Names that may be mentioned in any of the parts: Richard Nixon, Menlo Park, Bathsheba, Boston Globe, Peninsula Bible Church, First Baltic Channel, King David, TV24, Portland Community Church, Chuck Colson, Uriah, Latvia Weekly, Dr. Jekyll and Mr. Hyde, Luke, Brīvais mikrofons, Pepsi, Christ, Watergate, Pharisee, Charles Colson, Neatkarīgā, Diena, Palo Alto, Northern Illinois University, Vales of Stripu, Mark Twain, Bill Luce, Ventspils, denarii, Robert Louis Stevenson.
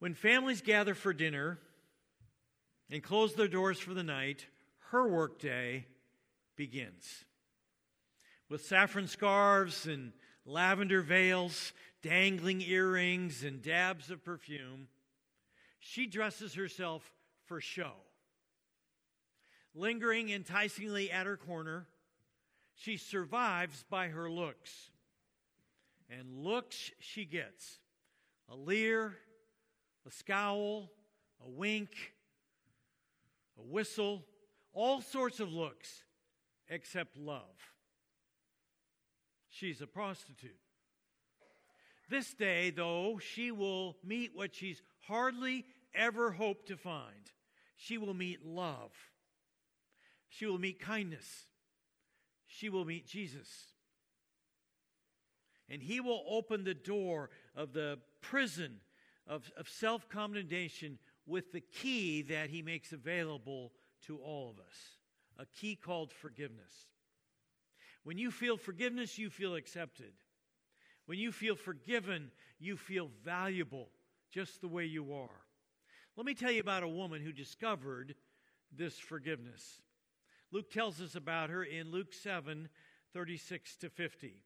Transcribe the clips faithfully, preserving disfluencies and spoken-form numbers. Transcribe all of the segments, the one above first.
When families gather for dinner and close their doors for the night, her workday begins. With saffron scarves and lavender veils, dangling earrings, and dabs of perfume, she dresses herself for show. Lingering enticingly at her corner, she survives by her looks. And looks she gets: a leer, a scowl, a wink, a whistle, all sorts of looks except love. She's a prostitute. This day, though, she will meet what she's hardly ever hoped to find. She will meet love. She will meet kindness. She will meet Jesus. And he will open the door of the prison of, of self-condemnation with the key that he makes available to all of us, a key called forgiveness. When you feel forgiveness, you feel accepted. When you feel forgiven, you feel valuable just the way you are. Let me tell you about a woman who discovered this forgiveness. Luke tells us about her in Luke seven, thirty-six to fifty.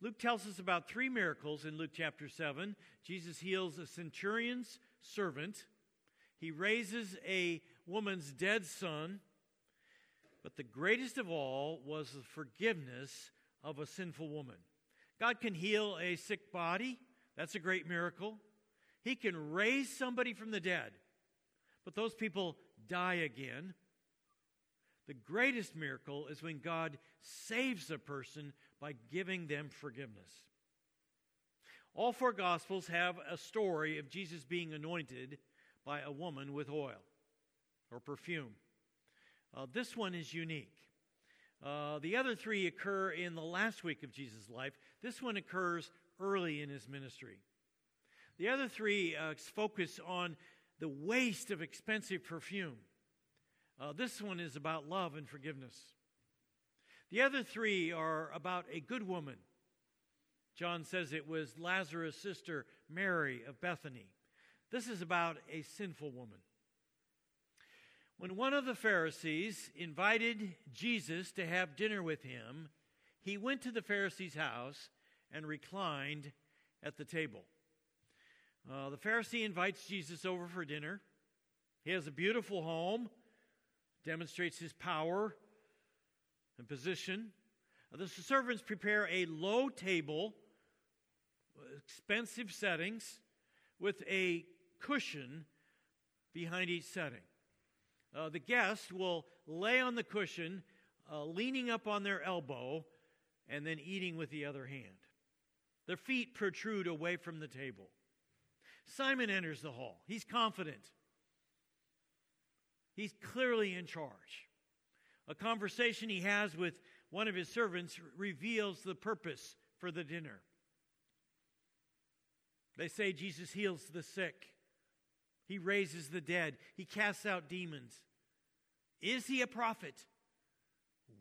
Luke tells us about three miracles in Luke chapter seven. Jesus heals a centurion's servant. He raises a woman's dead son. But the greatest of all was the forgiveness of a sinful woman. God can heal a sick body. That's a great miracle. He can raise somebody from the dead. But those people die again. The greatest miracle is when God saves a person by giving them forgiveness. All four Gospels have a story of Jesus being anointed by a woman with oil or perfume. Uh, this one is unique. Uh, the other three occur in the last week of Jesus' life. This one occurs early in his ministry. The other three uh, focus on the waste of expensive perfume. Uh, this one is about love and forgiveness. The other three are about a good woman. John says it was Lazarus' sister, Mary of Bethany. This is about a sinful woman. When one of the Pharisees invited Jesus to have dinner with him, he went to the Pharisee's house and reclined at the table. Uh, the Pharisee invites Jesus over for dinner. He has a beautiful home, demonstrates his power and position. The servants prepare a low table, expensive settings, with a cushion behind each setting. Uh, the guest will lay on the cushion, uh, leaning up on their elbow, and then eating with the other hand. Their feet protrude away from the table. Simon enters the hall. He's confident. He's clearly in charge. A conversation he has with one of his servants reveals the purpose for the dinner. They say Jesus heals the sick. He raises the dead. He casts out demons. Is he a prophet?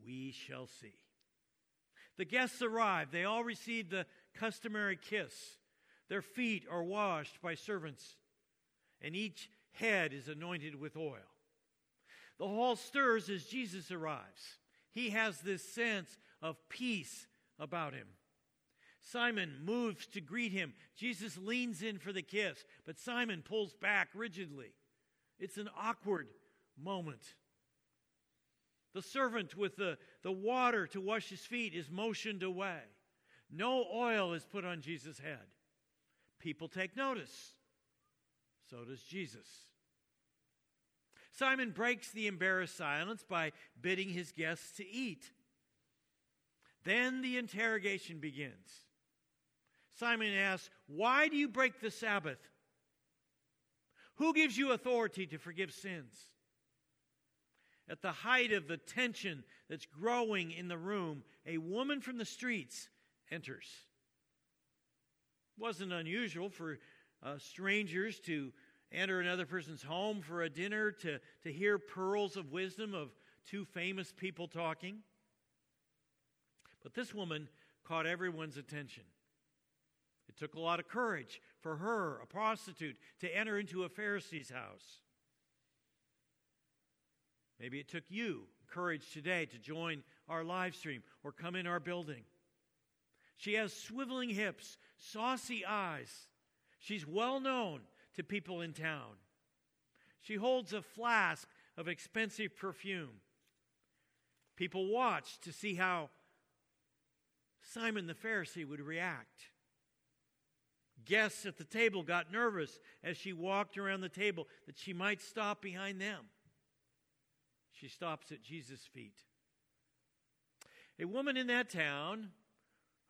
We shall see. The guests arrive. They all receive the customary kiss. Their feet are washed by servants, and each head is anointed with oil. The hall stirs as Jesus arrives. He has this sense of peace about him. Simon moves to greet him. Jesus leans in for the kiss, but Simon pulls back rigidly. It's an awkward moment. The servant with the, the water to wash his feet is motioned away. No oil is put on Jesus' head. People take notice. So does Jesus. Simon breaks the embarrassed silence by bidding his guests to eat. Then the interrogation begins. Simon asks, "Why do you break the Sabbath? Who gives you authority to forgive sins?" At the height of the tension that's growing in the room, a woman from the streets enters. It wasn't unusual for uh, strangers to enter another person's home for a dinner to, to hear pearls of wisdom of two famous people talking. But this woman caught everyone's attention. It took a lot of courage for her, a prostitute, to enter into a Pharisee's house. Maybe it took you courage today to join our live stream or come in our building. She has swiveling hips, saucy eyes. She's well known to people in town. She holds a flask of expensive perfume. People watch to see how Simon the Pharisee would react. Guests at the table got nervous as she walked around the table that she might stop behind them. She stops at Jesus' feet. A woman in that town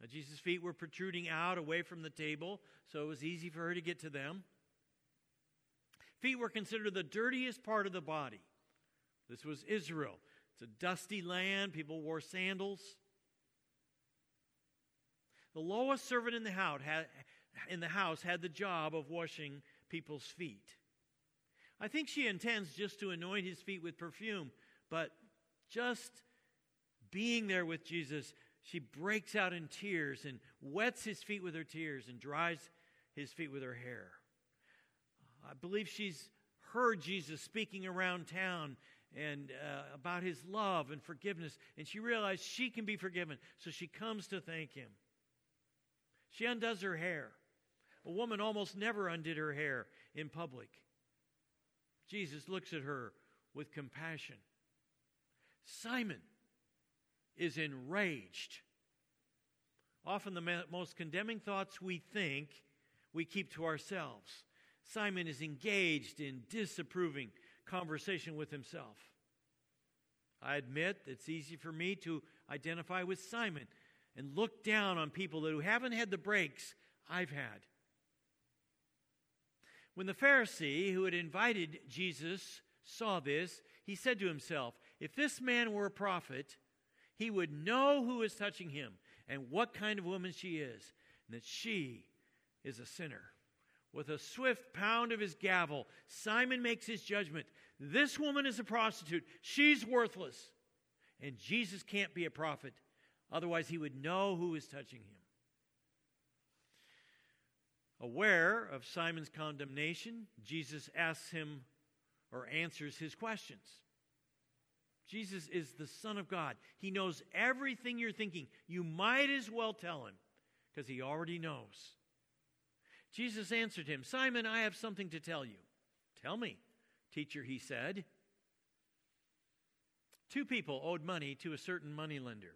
Now, Jesus' feet were protruding out away from the table, so it was easy for her to get to them. Feet were considered the dirtiest part of the body. This was Israel. It's a dusty land. People wore sandals. The lowest servant in the house had, in the house had the job of washing people's feet. I think she intends just to anoint his feet with perfume, but just being there with Jesus, she breaks out in tears and wets his feet with her tears and dries his feet with her hair. I believe she's heard Jesus speaking around town and uh, about his love and forgiveness, and she realized she can be forgiven, so she comes to thank him. She undoes her hair. A woman almost never undid her hair in public. Jesus looks at her with compassion. Simon is enraged. Often the most condemning thoughts we think, we keep to ourselves. Simon is engaged in disapproving conversation with himself. I admit it's easy for me to identify with Simon and look down on people who haven't had the breaks I've had. When the Pharisee who had invited Jesus saw this, he said to himself, if this man were a prophet, he would know who is touching him and what kind of woman she is, and that she is a sinner. With a swift pound of his gavel, Simon makes his judgment. This woman is a prostitute. She's worthless. And Jesus can't be a prophet. Otherwise, he would know who is touching him. Aware of Simon's condemnation, Jesus asks him or answers his questions. Jesus is the Son of God. He knows everything you're thinking. You might as well tell him because he already knows. Jesus answered him, Simon, I have something to tell you. Tell me, teacher, he said. Two people owed money to a certain moneylender.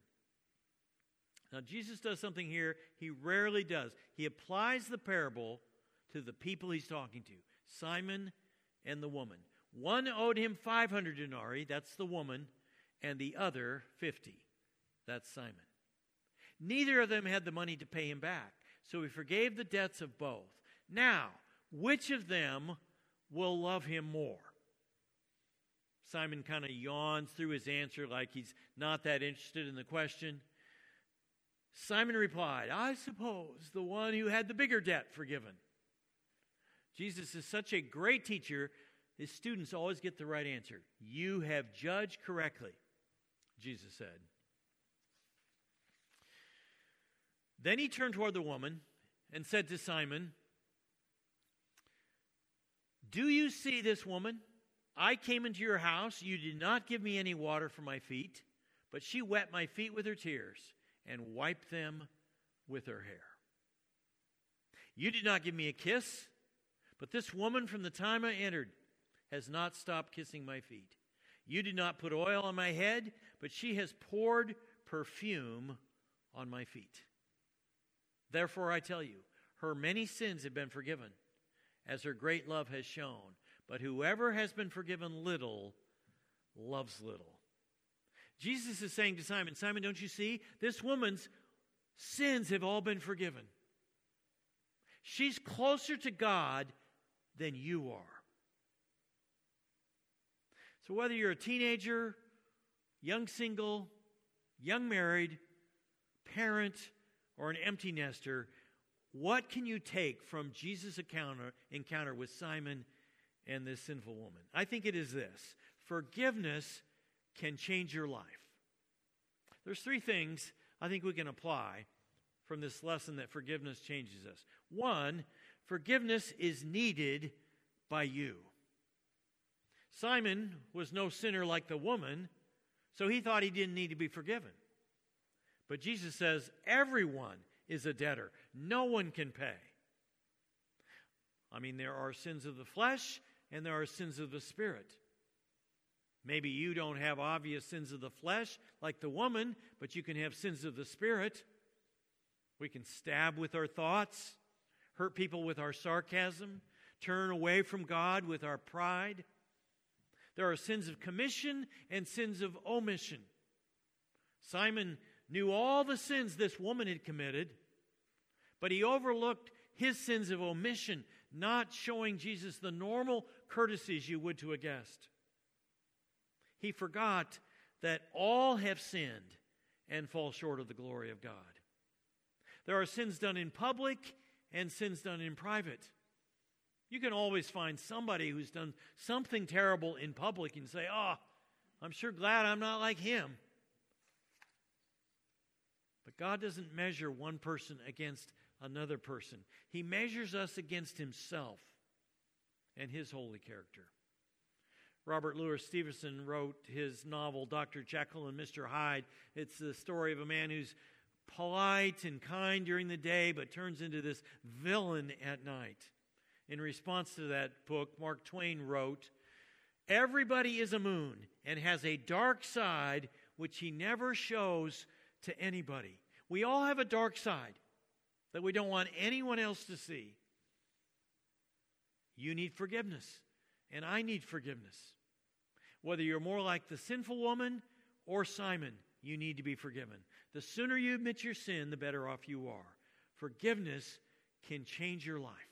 Now, Jesus does something here he rarely does. He applies the parable to the people he's talking to, Simon and the woman. One owed him five hundred denarii, that's the woman, and the other fifty, that's Simon. Neither of them had the money to pay him back, so he forgave the debts of both. Now, which of them will love him more? Simon kind of yawns through his answer like he's not that interested in the question. Simon replied, I suppose the one who had the bigger debt forgiven. Jesus is such a great teacher, his students always get the right answer. You have judged correctly, Jesus said. Then he turned toward the woman and said to Simon, do you see this woman? I came into your house. You did not give me any water for my feet, but she wet my feet with her tears and wiped them with her hair. You did not give me a kiss, but this woman from the time I entered has not stopped kissing my feet. You did not put oil on my head, but she has poured perfume on my feet. Therefore I tell you, her many sins have been forgiven, as her great love has shown. But whoever has been forgiven little, loves little. Jesus is saying to Simon, Simon, don't you see? This woman's sins have all been forgiven. She's closer to God than you are. So whether you're a teenager, young single, young married, parent, or an empty nester, what can you take from Jesus' encounter, encounter with Simon and this sinful woman? I think it is this. Forgiveness can change your life. There's three things I think we can apply from this lesson that forgiveness changes us. One, forgiveness is needed by you. Simon was no sinner like the woman, so he thought he didn't need to be forgiven. But Jesus says everyone is a debtor. No one can pay. I mean, there are sins of the flesh and there are sins of the spirit. Maybe you don't have obvious sins of the flesh like the woman, but you can have sins of the spirit. We can stab with our thoughts, hurt people with our sarcasm, turn away from God with our pride. There are sins of commission and sins of omission. Simon knew all the sins this woman had committed, but he overlooked his sins of omission, not showing Jesus the normal courtesies you would to a guest. He forgot that all have sinned and fall short of the glory of God. There are sins done in public and sins done in private. You can always find somebody who's done something terrible in public and say, "Oh, I'm sure glad I'm not like him." But God doesn't measure one person against another person. He measures us against himself and his holy character. Robert Louis Stevenson wrote his novel, Doctor Jekyll and Mister Hyde. It's the story of a man who's polite and kind during the day, but turns into this villain at night. In response to that book, Mark Twain wrote, "Everybody is a moon and has a dark side which he never shows to anybody." We all have a dark side that we don't want anyone else to see. You need forgiveness, and I need forgiveness. Whether you're more like the sinful woman or Simon, you need to be forgiven. The sooner you admit your sin, the better off you are. Forgiveness can change your life.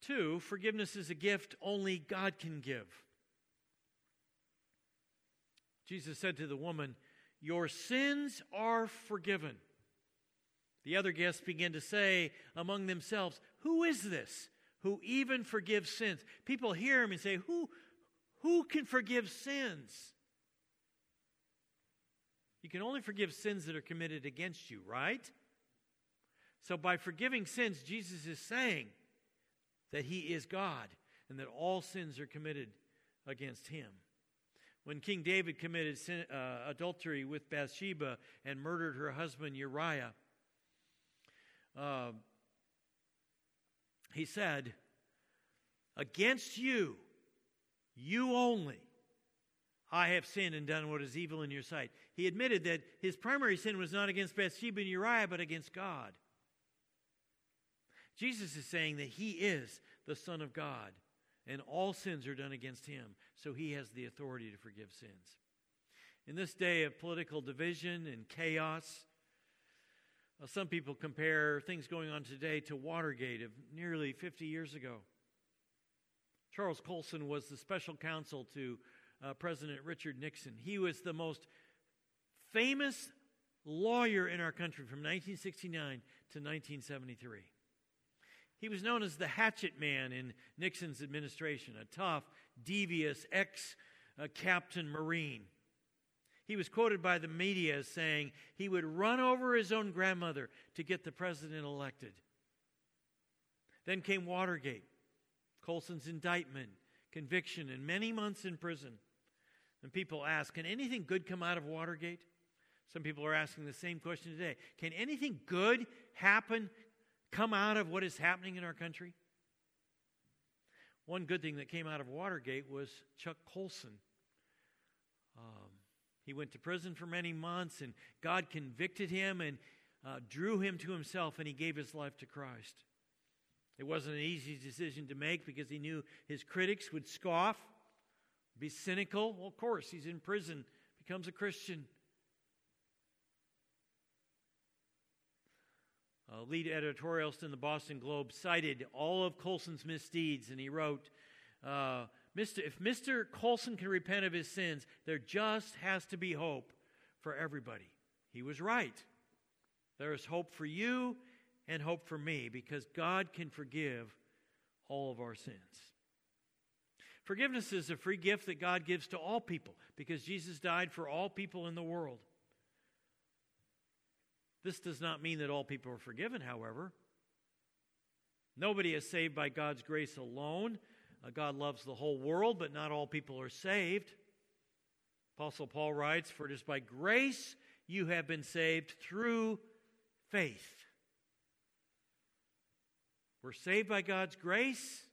Two, forgiveness is a gift only God can give. Jesus said to the woman, "Your sins are forgiven." The other guests began to say among themselves, "Who is this who even forgives sins?" People hear him and say, Who, who can forgive sins? You can only forgive sins that are committed against you, right? So by forgiving sins, Jesus is saying that he is God and that all sins are committed against him. When King David committed sin, uh, adultery with Bathsheba and murdered her husband Uriah, uh, he said, "Against you, you only, I have sinned and done what is evil in your sight." He admitted that his primary sin was not against Bathsheba and Uriah, but against God. Jesus is saying that he is the Son of God, and all sins are done against him, so he has the authority to forgive sins. In this day of political division and chaos, well, some people compare things going on today to Watergate of nearly fifty years ago. Charles Colson was the special counsel to uh, President Richard Nixon. He was the most famous lawyer in our country from nineteen sixty-nine to nineteen seventy-three. He was known as the hatchet man in Nixon's administration, a tough, devious ex-Captain Marine. He was quoted by the media as saying he would run over his own grandmother to get the president elected. Then came Watergate, Colson's indictment, conviction, and many months in prison. And people ask, can anything good come out of Watergate? Some people are asking the same question today. Can anything good happen? Come out of what is happening in our country? One good thing that came out of Watergate was Chuck Colson. Um, he went to prison for many months, and God convicted him and uh, drew him to himself, and he gave his life to Christ. It wasn't an easy decision to make because he knew his critics would scoff, be cynical. Well, of course, he's in prison, becomes a Christian. Uh, lead editorialist in the Boston Globe cited all of Colson's misdeeds, and he wrote, uh, Mister If Mister Colson can repent of his sins, there just has to be hope for everybody. He was right. There is hope for you and hope for me, because God can forgive all of our sins. Forgiveness is a free gift that God gives to all people, because Jesus died for all people in the world. This does not mean that all people are forgiven, however. Nobody is saved by God's grace alone. Uh, God loves the whole world, but not all people are saved. Apostle Paul writes, "For it is by grace you have been saved through faith." We're saved by God's grace.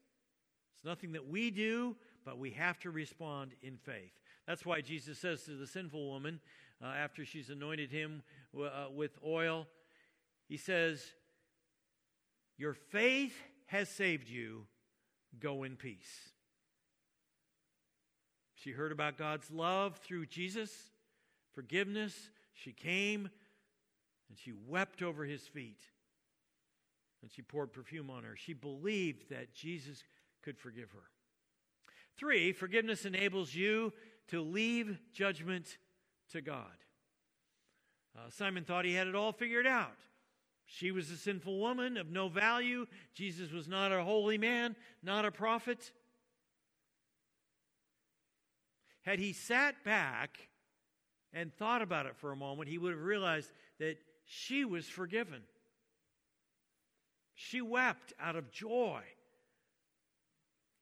It's nothing that we do, but we have to respond in faith. That's why Jesus says to the sinful woman, uh, after she's anointed him w- uh, with oil, he says, "Your faith has saved you. Go in peace." She heard about God's love through Jesus, forgiveness. She came and she wept over his feet. And she poured perfume on her. She believed that Jesus could forgive her. Three, forgiveness enables you to leave judgment to God. Uh, Simon thought he had it all figured out. She was a sinful woman of no value. Jesus was not a holy man, not a prophet. Had he sat back and thought about it for a moment, he would have realized that she was forgiven. She wept out of joy,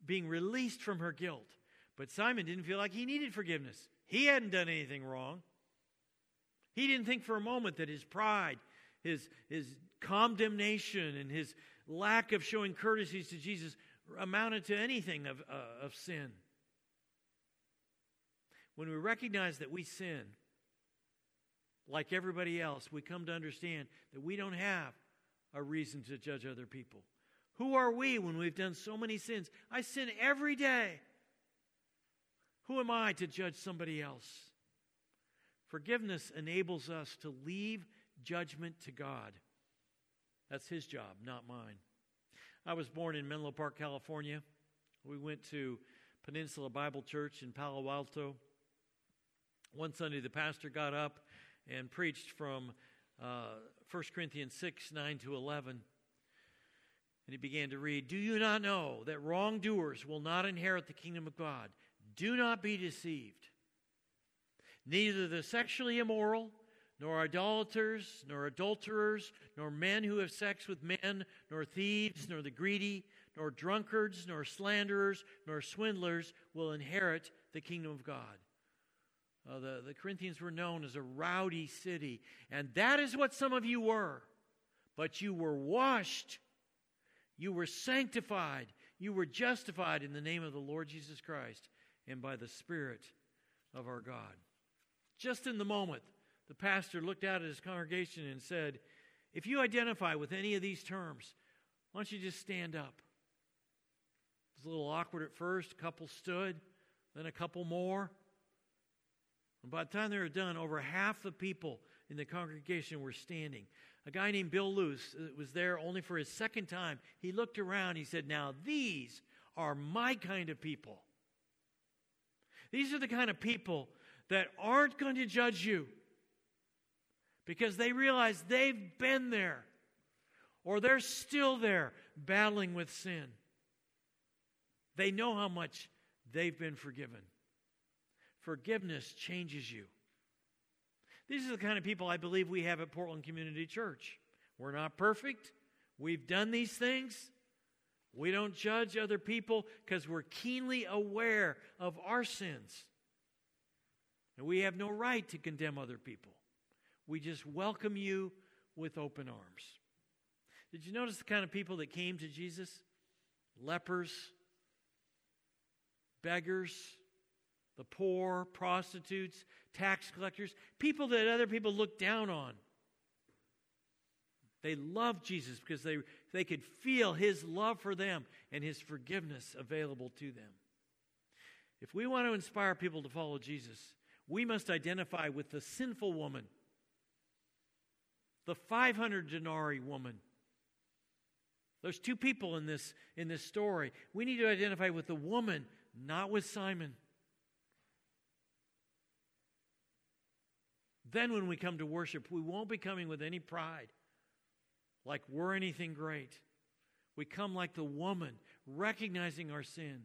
being released from her guilt. But Simon didn't feel like he needed forgiveness. He hadn't done anything wrong. He didn't think for a moment that his pride, his, his condemnation, and his lack of showing courtesies to Jesus amounted to anything of, uh, of sin. When we recognize that we sin, like everybody else, we come to understand that we don't have a reason to judge other people. Who are we when we've done so many sins? I sin every day. Who am I to judge somebody else? Forgiveness enables us to leave judgment to God. That's his job, not mine. I was born in Menlo Park, California. We went to Peninsula Bible Church in Palo Alto. One Sunday, the pastor got up and preached from Uh, First Corinthians six, nine to eleven. And he began to read, "Do you not know that wrongdoers will not inherit the kingdom of God? Do not be deceived. Neither the sexually immoral, nor idolaters, nor adulterers, nor men who have sex with men, nor thieves, nor the greedy, nor drunkards, nor slanderers, nor swindlers will inherit the kingdom of God." Uh, the, the Corinthians were known as a rowdy city. And that is what some of you were. But you were washed. You were sanctified. You were justified in the name of the Lord Jesus Christ and by the Spirit of our God. Just in the moment, the pastor looked out at his congregation and said, "If you identify with any of these terms, why don't you just stand up?" It was a little awkward at first. A couple stood, then a couple more. And by the time they were done, over half the people in the congregation were standing. A guy named Bill Luce was there only for his second time. He looked around. He said, "Now these are my kind of people. These are the kind of people that aren't going to judge you because they realize they've been there or they're still there battling with sin. They know how much they've been forgiven." Forgiveness changes you. These are the kind of people I believe we have at Portland Community Church. We're not perfect. We've done these things. We don't judge other people because we're keenly aware of our sins. And we have no right to condemn other people. We just welcome you with open arms. Did you notice the kind of people that came to Jesus? Lepers, beggars, the poor, prostitutes, tax collectors, people that other people looked down on. They loved Jesus because they, they could feel his love for them and his forgiveness available to them. If we want to inspire people to follow Jesus, we must identify with the sinful woman, the five hundred denarii woman. There's two people in this, in this story. We need to identify with the woman not with Simon. Then when we come to worship, we won't be coming with any pride, like we're anything great. We come like the woman, recognizing our sin.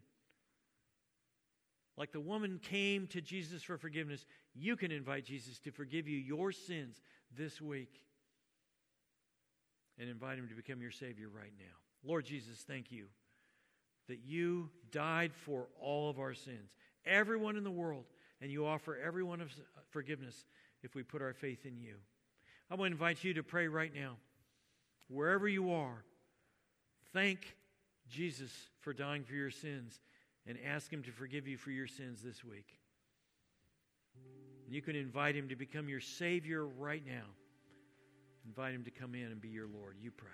Like the woman came to Jesus for forgiveness, you can invite Jesus to forgive you your sins this week and invite him to become your Savior right now. Lord Jesus, thank you that you died for all of our sins, everyone in the world, and you offer everyone forgiveness if we put our faith in you. I want to invite you to pray right now, wherever you are. Thank Jesus for dying for your sins and ask him to forgive you for your sins this week. You can invite him to become your Savior right now. Invite him to come in and be your Lord. You pray.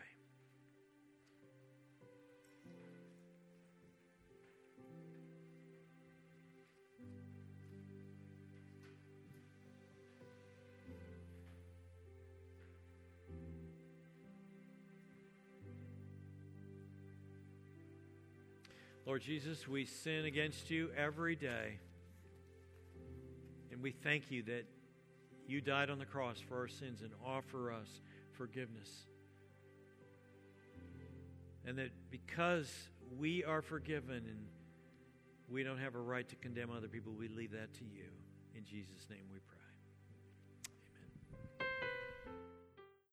Lord Jesus, we sin against you every day. And we thank you that you died on the cross for our sins and offer us forgiveness. And that because we are forgiven and we don't have a right to condemn other people, we leave that to you. In Jesus' name we pray.